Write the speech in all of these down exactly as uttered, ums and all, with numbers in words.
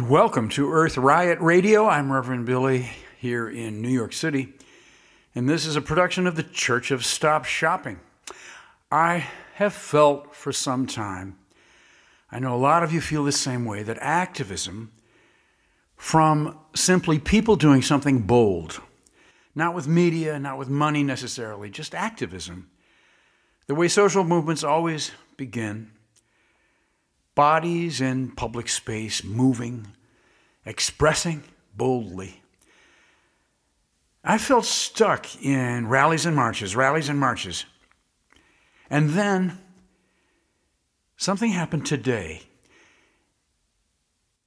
And welcome to Earth Riot Radio. I'm Reverend Billy here in New York City, and this is a production of the Church of Stop Shopping. I have felt for some time, I know a lot of you feel the same way, that activism from simply people doing something bold, not with media, not with money necessarily, just activism, the way social movements always begin, bodies in public space moving, expressing boldly. I felt stuck in rallies and marches, rallies and marches. And then something happened today.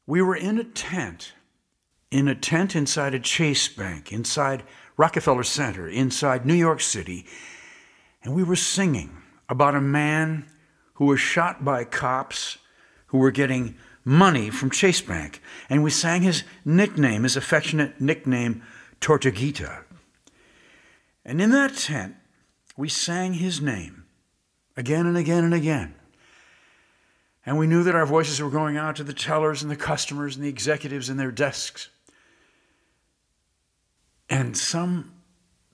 We were in a tent, in a tent inside a Chase Bank, inside Rockefeller Center, inside New York City, and we were singing about a man who was shot by cops who were getting money from Chase Bank. And we sang his nickname, his affectionate nickname, Tortuguita. And in that tent, we sang his name again and again and again. And we knew that our voices were going out to the tellers and the customers and the executives and their desks. And some,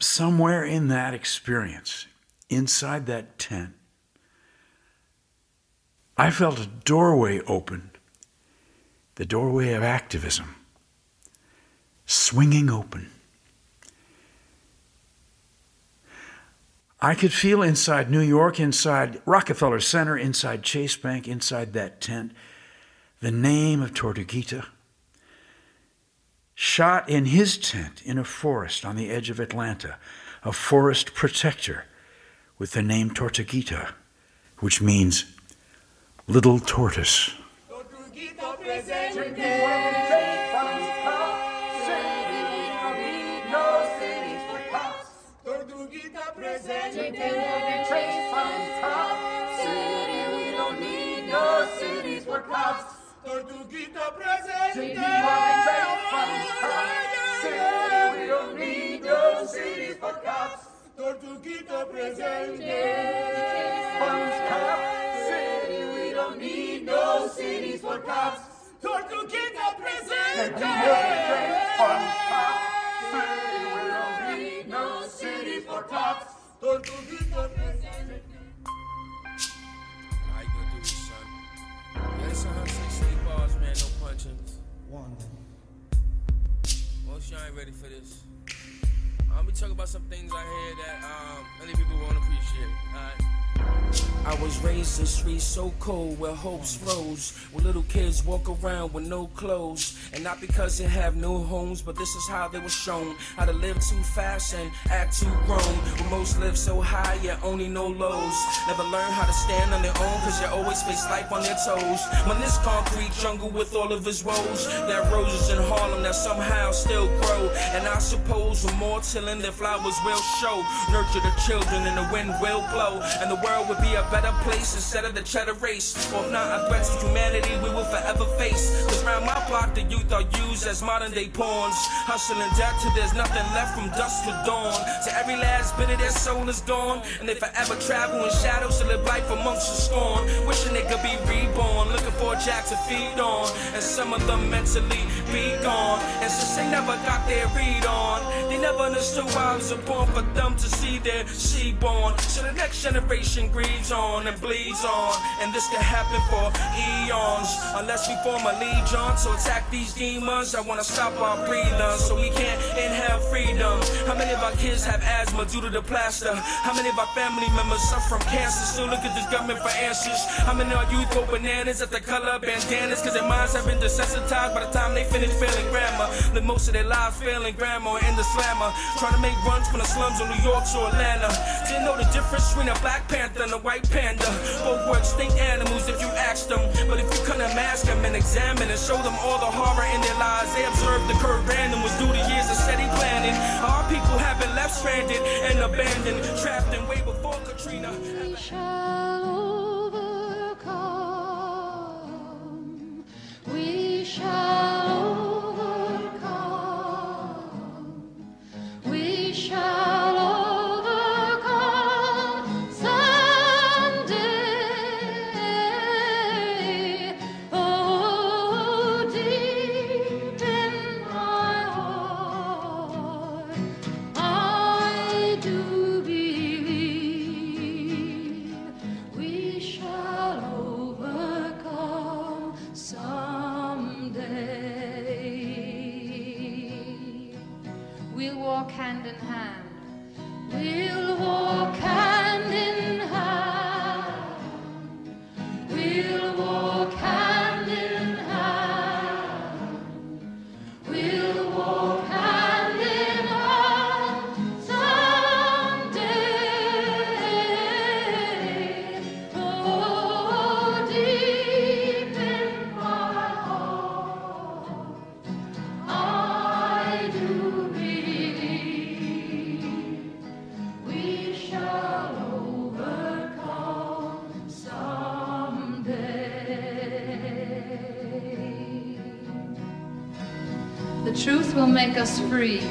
somewhere in that experience, inside that tent, I felt a doorway open, the doorway of activism, swinging open. I could feel inside New York, inside Rockefeller Center, inside Chase Bank, inside that tent, the name of Tortuguita, shot in his tent in a forest on the edge of Atlanta, a forest protector with the name Tortuguita, which means little tortoise. Y'all ain't ready for this. I'm um, gonna talk about some things I hear that um, many people won't appreciate. All right. I was raised in streets so cold where hopes rose, where little kids walk around with no clothes, and not because they have no homes, but this is how they were shown how to live too fast and act too grown. Where most live so high, yet only no lows. Never learn how to stand on their own, cause you always face life on their toes. When this concrete jungle with all of its woes, there are roses in Harlem that somehow still grow, and I suppose with more tilling their flowers will show. Nurture the children and the wind will blow, and the world would be a better place instead of the cheddar race. Or if not, a threat to humanity we will forever face. Cause round my block the youth are used as modern day pawns, hustling death till there's nothing left from dusk to dawn. To every last bit of their soul is gone, and they forever travel in shadows to live life amongst the scorn. Wishing they could be reborn, looking for a jack to feed on, and some of them mentally be gone. And since they never got their read on, they never understood why I was born, for them to see their she-born. So the next generation grieves on and bleeds on, and this could happen for eons unless we form a legion to attack these demons that want to stop our breathing so we can't inhale freedom. How many of our kids have asthma due to the plaster? How many of our family members suffer from cancer? Still look at this government for answers. How many of our youth go bananas at the color of bandanas, cause their minds have been desensitized by the time they finish failing grammar. Live most of their lives failing grandma and the slammer, trying to make runs from the slums of New York to Atlanta. Didn't know the difference between a black panther and a white panda. Both were extinct animals if you asked them, but if you couldn't mask them and examine and show them all the horror in their lives they observed the curve random was due to years of steady planning. Our people have been left stranded and abandoned, trapped in way before Katrina. We shall overcome. We shall overcome. We shall. Dear Will make us free.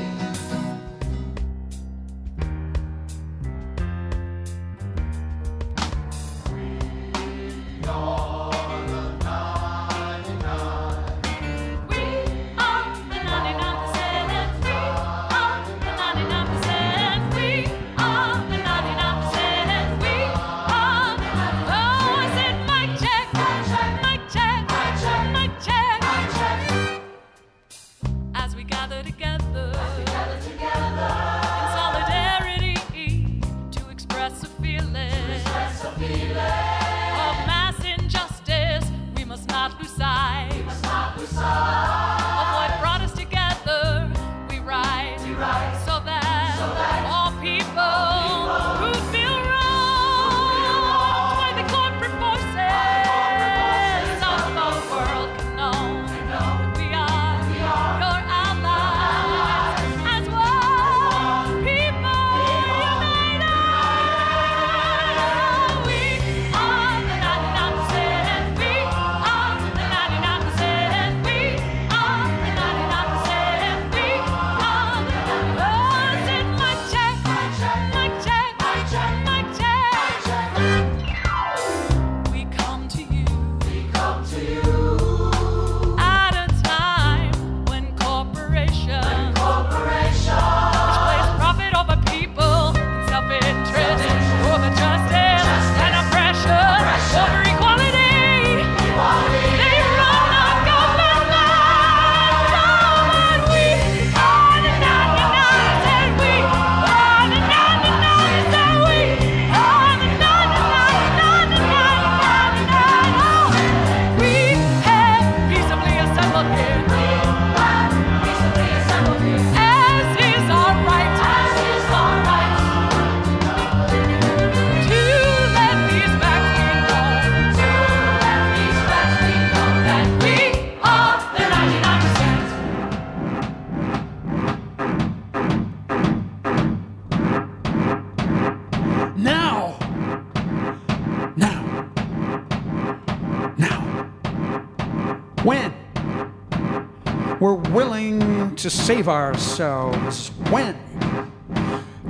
To save ourselves when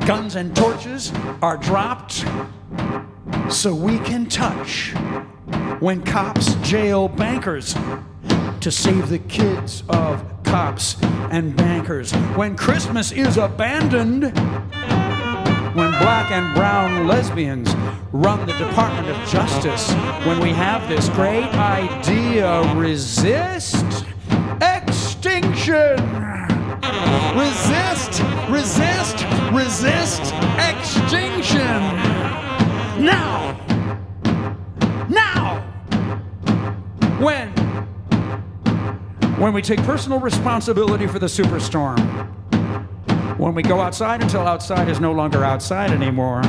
guns and torches are dropped so we can touch, when cops jail bankers to save the kids of cops and bankers, when Christmas is abandoned, when black and brown lesbians run the Department of Justice, when we have this great idea, resist extinction. Resist, resist, resist extinction. Now, now, when? When we take personal responsibility for the superstorm. When we go outside until outside is no longer outside anymore.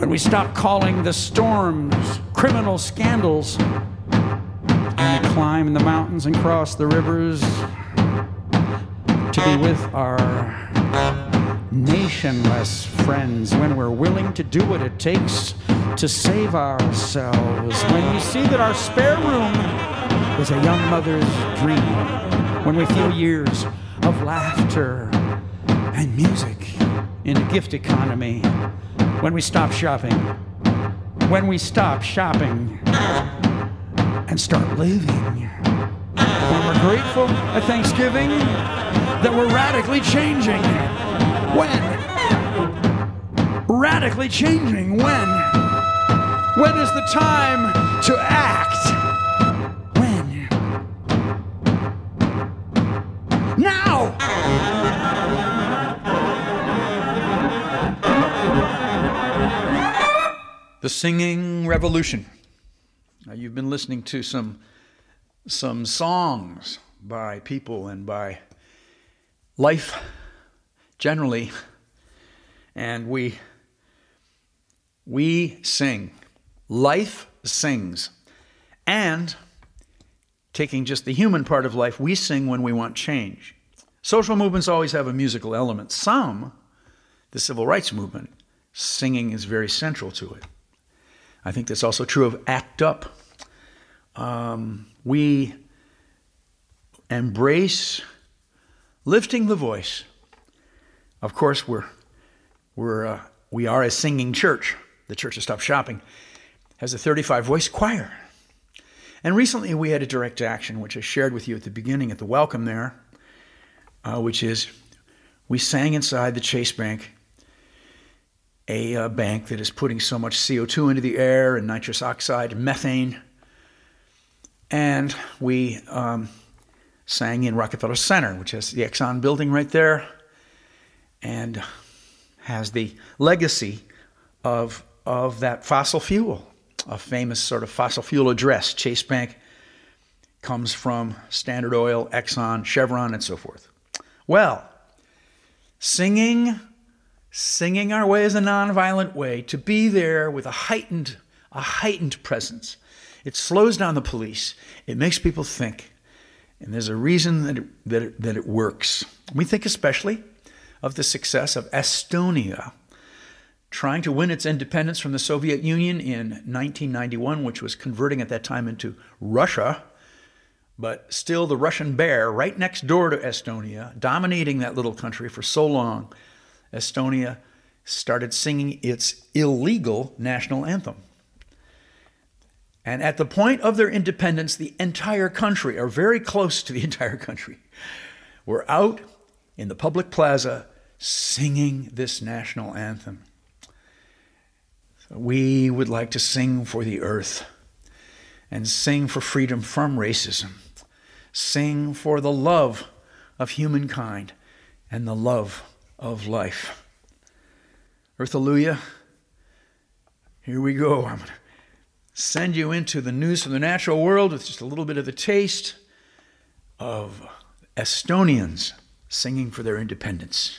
When we stop calling the storms criminal scandals. And we climb the mountains and cross the rivers. To be with our nationless friends, when we're willing to do what it takes to save ourselves, when we see that our spare room is a young mother's dream, when we feel years of laughter and music in a gift economy, when we stop shopping, when we stop shopping and start living, when we're grateful at Thanksgiving that we're radically changing. When? Radically changing. When? When is the time to act? When? Now! The singing revolution. Now, you've been listening to some some songs by people and by life generally, and we we sing. Life sings. And taking just the human part of life, we sing when we want change. Social movements always have a musical element. Some, the civil rights movement, singing is very central to it. I think that's also true of ACT UP. Um, we embrace lifting the voice. Of course, we're we're uh, we are a singing church. The Church of Stop Shopping has a thirty-five voice choir. And recently, we had a direct action, which I shared with you at the beginning at the welcome there, uh, which is we sang inside the Chase Bank. A uh, bank that is putting so much C O two into the air and nitrous oxide and methane. And we um, sang in Rockefeller Center, which has the Exxon building right there and has the legacy of of that fossil fuel, a famous sort of fossil fuel address. Chase Bank comes from Standard Oil, Exxon, Chevron, and so forth. Well, singing... Singing our way is a nonviolent way to be there with a heightened, a heightened presence. It slows down the police. It makes people think, and there's a reason that it, that it, that it works. We think especially of the success of Estonia, trying to win its independence from the Soviet Union in nineteen ninety-one, which was converting at that time into Russia, but still the Russian bear right next door to Estonia, dominating that little country for so long. Estonia started singing its illegal national anthem. And at the point of their independence, the entire country, or very close to the entire country, were out in the public plaza singing this national anthem. So we would like to sing for the earth and sing for freedom from racism, sing for the love of humankind and the love of life. Earth Hallelujah, here we go. I'm going to send you into the news from the natural world with just a little bit of the taste of Estonians singing for their independence.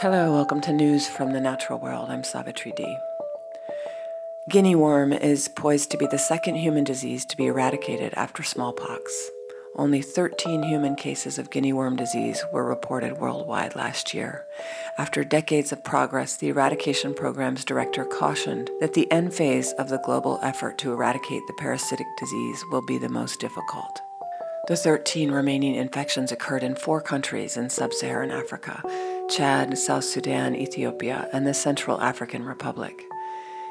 Hello, welcome to News from the Natural World. I'm Savitri D. Guinea worm is poised to be the second human disease to be eradicated after smallpox. Only thirteen human cases of guinea worm disease were reported worldwide last year. After decades of progress, the eradication program's director cautioned that the end phase of the global effort to eradicate the parasitic disease will be the most difficult. The thirteen remaining infections occurred in four countries in sub-Saharan Africa: Chad, South Sudan, Ethiopia, and the Central African Republic.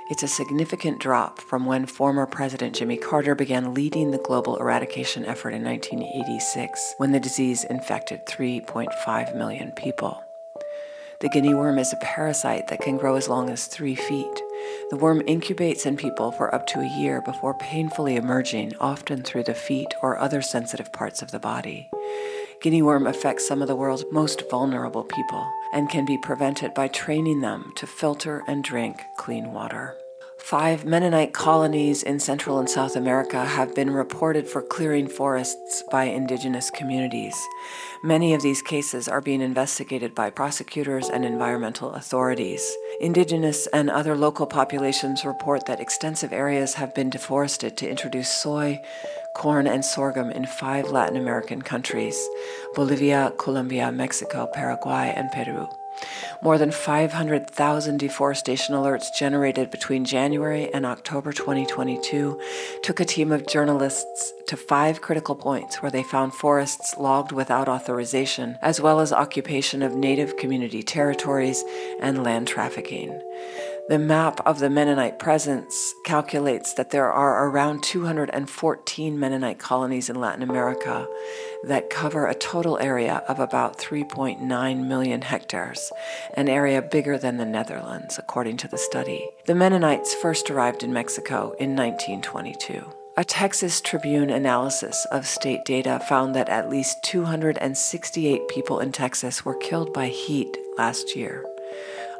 It's a significant drop from when former President Jimmy Carter began leading the global eradication effort in nineteen eighty-six, when the disease infected three point five million people. The guinea worm is a parasite that can grow as long as three feet. The worm incubates in people for up to a year before painfully emerging, often through the feet or other sensitive parts of the body. Guinea worm affects some of the world's most vulnerable people and can be prevented by training them to filter and drink clean water. Five Mennonite colonies in Central and South America have been reported for clearing forests by indigenous communities. Many of these cases are being investigated by prosecutors and environmental authorities. Indigenous and other local populations report that extensive areas have been deforested to introduce soy, corn, and sorghum in five Latin American countries: Bolivia, Colombia, Mexico, Paraguay, and Peru. More than five hundred thousand deforestation alerts generated between January and October twenty twenty-two took a team of journalists to five critical points where they found forests logged without authorization, as well as occupation of native community territories and land trafficking. The map of the Mennonite presence calculates that there are around two hundred fourteen Mennonite colonies in Latin America that cover a total area of about three point nine million hectares, an area bigger than the Netherlands, according to the study. The Mennonites first arrived in Mexico in nineteen twenty-two. A Texas Tribune analysis of state data found that at least two hundred sixty-eight people in Texas were killed by heat last year.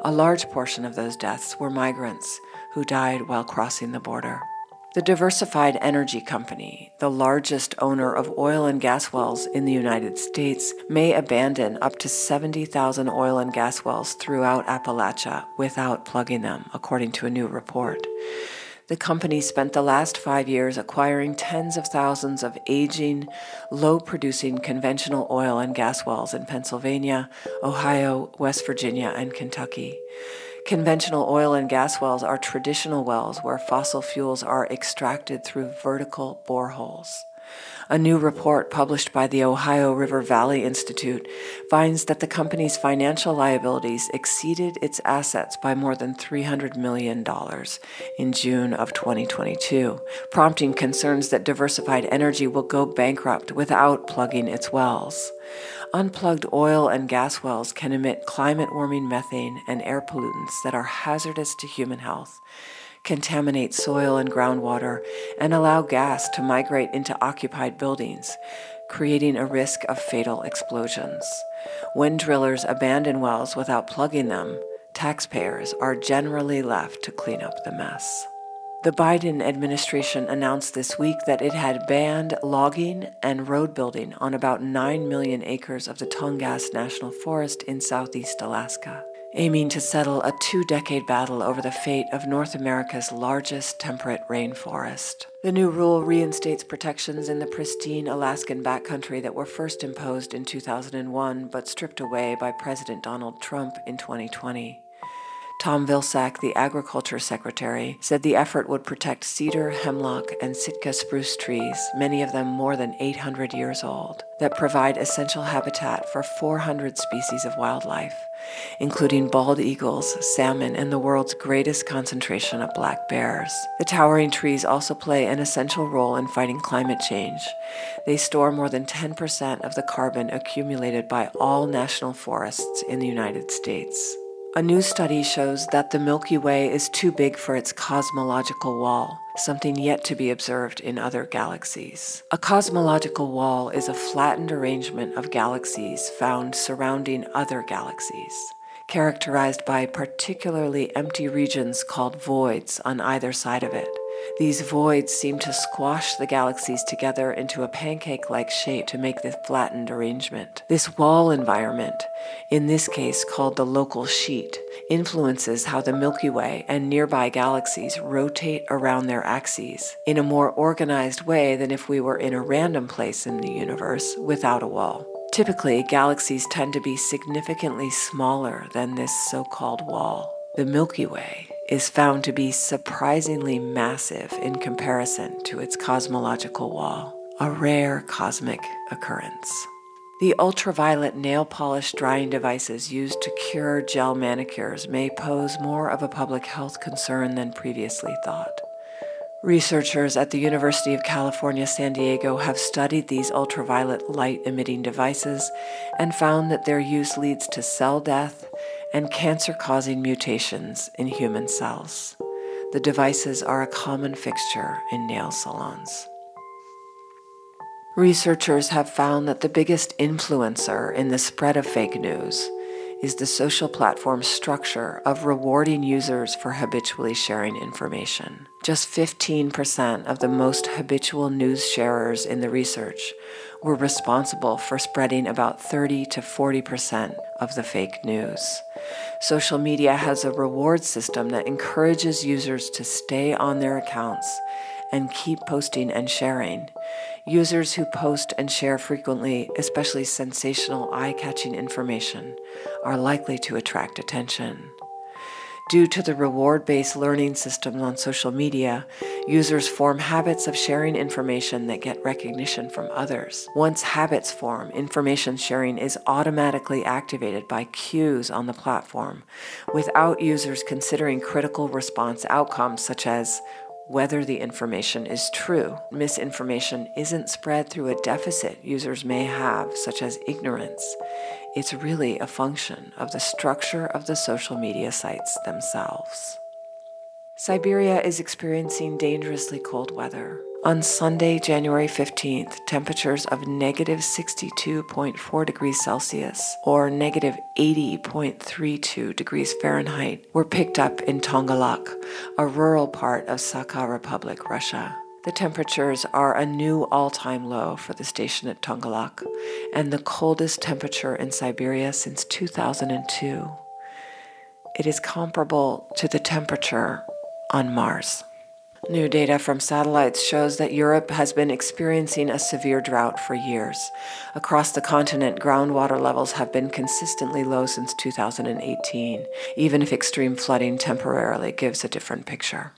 A large portion of those deaths were migrants who died while crossing the border. The Diversified Energy Company, the largest owner of oil and gas wells in the United States, may abandon up to seventy thousand oil and gas wells throughout Appalachia without plugging them, according to a new report. The company spent the last five years acquiring tens of thousands of aging, low-producing conventional oil and gas wells in Pennsylvania, Ohio, West Virginia, and Kentucky. Conventional oil and gas wells are traditional wells where fossil fuels are extracted through vertical boreholes. A new report published by the Ohio River Valley Institute finds that the company's financial liabilities exceeded its assets by more than three hundred million dollars in June of twenty twenty-two, prompting concerns that Diversified Energy will go bankrupt without plugging its wells. Unplugged oil and gas wells can emit climate-warming methane and air pollutants that are hazardous to human health, contaminate soil and groundwater, and allow gas to migrate into occupied buildings, creating a risk of fatal explosions. When drillers abandon wells without plugging them, taxpayers are generally left to clean up the mess. The Biden administration announced this week that it had banned logging and road building on about nine million acres of the Tongass National Forest in southeast Alaska, aiming to settle a two-decade battle over the fate of North America's largest temperate rainforest. The new rule reinstates protections in the pristine Alaskan backcountry that were first imposed in two thousand one but stripped away by President Donald Trump in twenty twenty. Tom Vilsack, the Agriculture Secretary, said the effort would protect cedar, hemlock, and Sitka spruce trees, many of them more than eight hundred years old, that provide essential habitat for four hundred species of wildlife, including bald eagles, salmon, and the world's greatest concentration of black bears. The towering trees also play an essential role in fighting climate change. They store more than ten percent of the carbon accumulated by all national forests in the United States. A new study shows that the Milky Way is too big for its cosmological wall, something yet to be observed in other galaxies. A cosmological wall is a flattened arrangement of galaxies found surrounding other galaxies, characterized by particularly empty regions called voids on either side of it. These voids seem to squash the galaxies together into a pancake-like shape to make the flattened arrangement. This wall environment, in this case called the local sheet, influences how the Milky Way and nearby galaxies rotate around their axes in a more organized way than if we were in a random place in the universe without a wall. Typically, galaxies tend to be significantly smaller than this so-called wall. The Milky Way is found to be surprisingly massive in comparison to its cosmological wall, a rare cosmic occurrence. The ultraviolet nail polish drying devices used to cure gel manicures may pose more of a public health concern than previously thought. Researchers at the University of California, San Diego have studied these ultraviolet light-emitting devices and found that their use leads to cell death and cancer-causing mutations in human cells. The devices are a common fixture in nail salons. Researchers have found that the biggest influencer in the spread of fake news is the social platform structure of rewarding users for habitually sharing information. Just fifteen percent of the most habitual news sharers in the research were responsible for spreading about thirty to forty percent of the fake news. Social media has a reward system that encourages users to stay on their accounts and keep posting and sharing. Users who post and share frequently, especially sensational, eye-catching information, are likely to attract attention. Due to the reward-based learning systems on social media, users form habits of sharing information that get recognition from others. Once habits form, information sharing is automatically activated by cues on the platform, without users considering critical response outcomes such as whether the information is true. Misinformation isn't spread through a deficit users may have, such as ignorance. It's really a function of the structure of the social media sites themselves. Siberia is experiencing dangerously cold weather. On Sunday, January fifteenth, temperatures of negative sixty-two point four degrees Celsius or negative eighty point three two degrees Fahrenheit were picked up in Tungalak, a rural part of Sakha Republic, Russia. The temperatures are a new all-time low for the station at Tungalak and the coldest temperature in Siberia since two thousand two. It is comparable to the temperature on Mars. New data from satellites shows that Europe has been experiencing a severe drought for years. Across the continent, groundwater levels have been consistently low since two thousand eighteen, even if extreme flooding temporarily gives a different picture.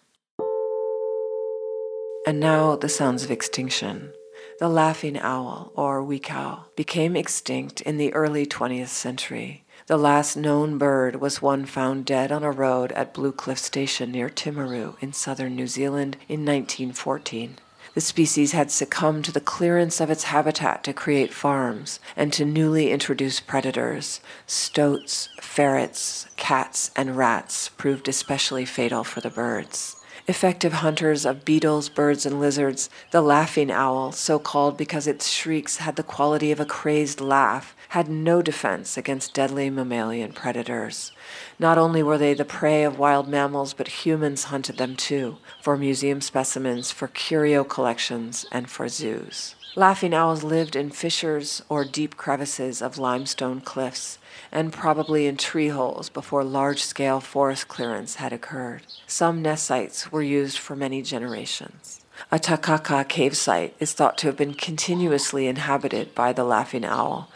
And now the sounds of extinction. The laughing owl, or weka, became extinct in the early twentieth century. The last known bird was one found dead on a road at Blue Cliff Station near Timaru in southern New Zealand in nineteen fourteen. The species had succumbed to the clearance of its habitat to create farms and to newly introduced predators. Stoats, ferrets, cats, and rats proved especially fatal for the birds. Effective hunters of beetles, birds, and lizards, the laughing owl, so called because its shrieks had the quality of a crazed laugh, had no defense against deadly mammalian predators. Not only were they the prey of wild mammals, but humans hunted them too, for museum specimens, for curio collections, and for zoos. Laughing owls lived in fissures or deep crevices of limestone cliffs, and probably in tree holes before large-scale forest clearance had occurred. Some nest sites were used for many generations. A Takaka cave site is thought to have been continuously inhabited by the laughing owl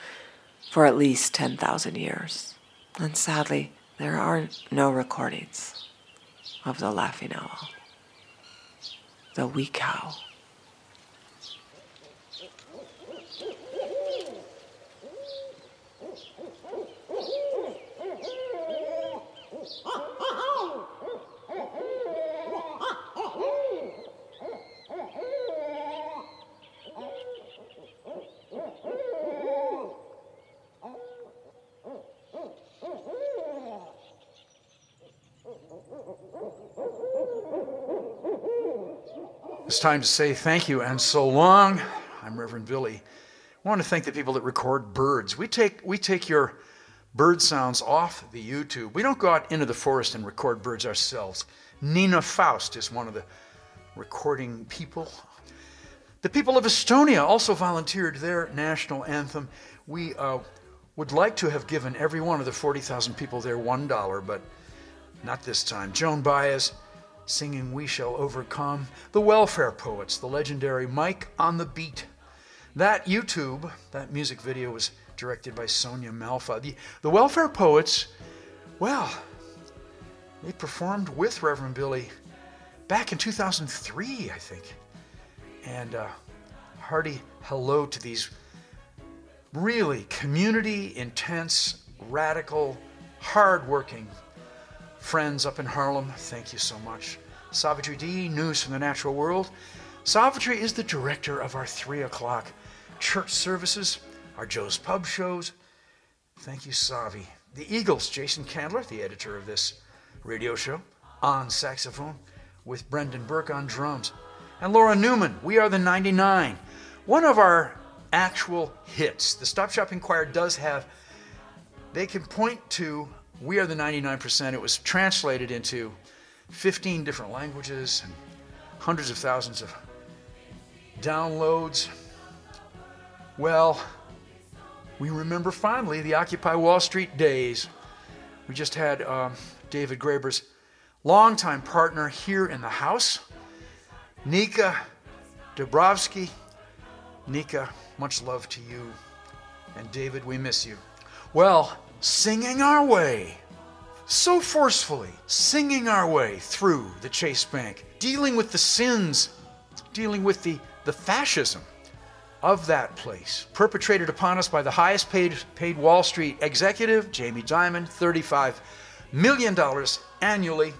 for at least ten thousand years. And sadly, there are no recordings of the laughing owl. The weka. It's time to say thank you and so long. I'm Reverend Billy. I want to thank the people that record birds. We take we take your bird sounds off the YouTube. We don't go out into the forest and record birds ourselves. Nina Faust is one of the recording people. The people of Estonia also volunteered their national anthem. We uh, would like to have given every one of the forty thousand people there one dollar, but not this time. Joan Baez singing We Shall Overcome. The Welfare Poets, the legendary Mike on the Beat. That YouTube, that music video was directed by Sonia Malfa. The, the Welfare Poets, well, they performed with Reverend Billy back in two thousand three, I think. And uh, hearty hello to these really community, intense, radical, hard-working friends up in Harlem. Thank you so much. Savitri D, News from the Natural World. Savitri is the director of our three o'clock church services, our Joe's Pub shows. Thank you, Savi. The Eagles, Jason Candler, the editor of this radio show, on saxophone, with Brendan Burke on drums. And Laura Newman, We Are the ninety-nine. One of our actual hits. The Stop Shopping Choir does have, they can point to We Are the ninety-nine percent. It was translated into fifteen different languages and hundreds of thousands of downloads. Well, we remember fondly the Occupy Wall Street days. We just had um, David Graeber's longtime partner here in the house, Nika Dabrowski. Nika, much love to you. And David, we miss you. Well, singing our way, so forcefully, singing our way through the Chase Bank, dealing with the sins, dealing with the, the fascism of that place, perpetrated upon us by the highest paid, paid Wall Street executive, Jamie Dimon, thirty-five million dollars annually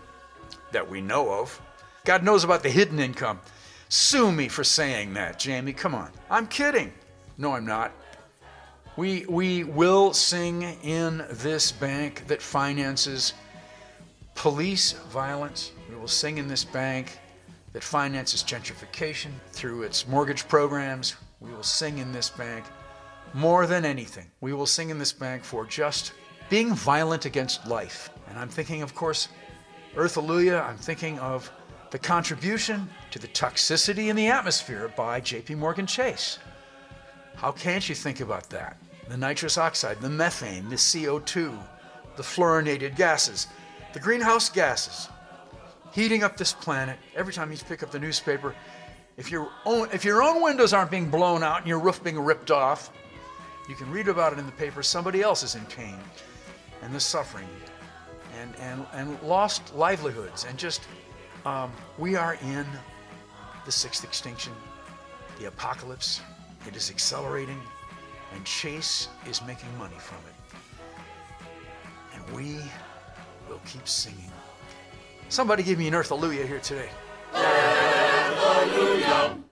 that we know of. God knows about the hidden income. Sue me for saying that, Jamie. Come on. I'm kidding. No, I'm not. We we will sing in this bank that finances police violence. We will sing in this bank that finances gentrification through its mortgage programs. We will sing in this bank more than anything. We will sing in this bank for just being violent against life. And I'm thinking, of course, Earthaluya. I'm thinking of the contribution to the toxicity in the atmosphere by J P Morgan Chase. How can't you think about that? The nitrous oxide, the methane, the C O two, the fluorinated gases, the greenhouse gases, heating up this planet. Every time you pick up the newspaper, if your own, if your own windows aren't being blown out and your roof being ripped off, you can read about it in the paper. Somebody else is in pain and the suffering and, and, and lost livelihoods and just... Um, we are in the sixth extinction, the apocalypse. It is accelerating, and Chase is making money from it. And we will keep singing. Somebody give me an Earthaluya here today. Earthaluya.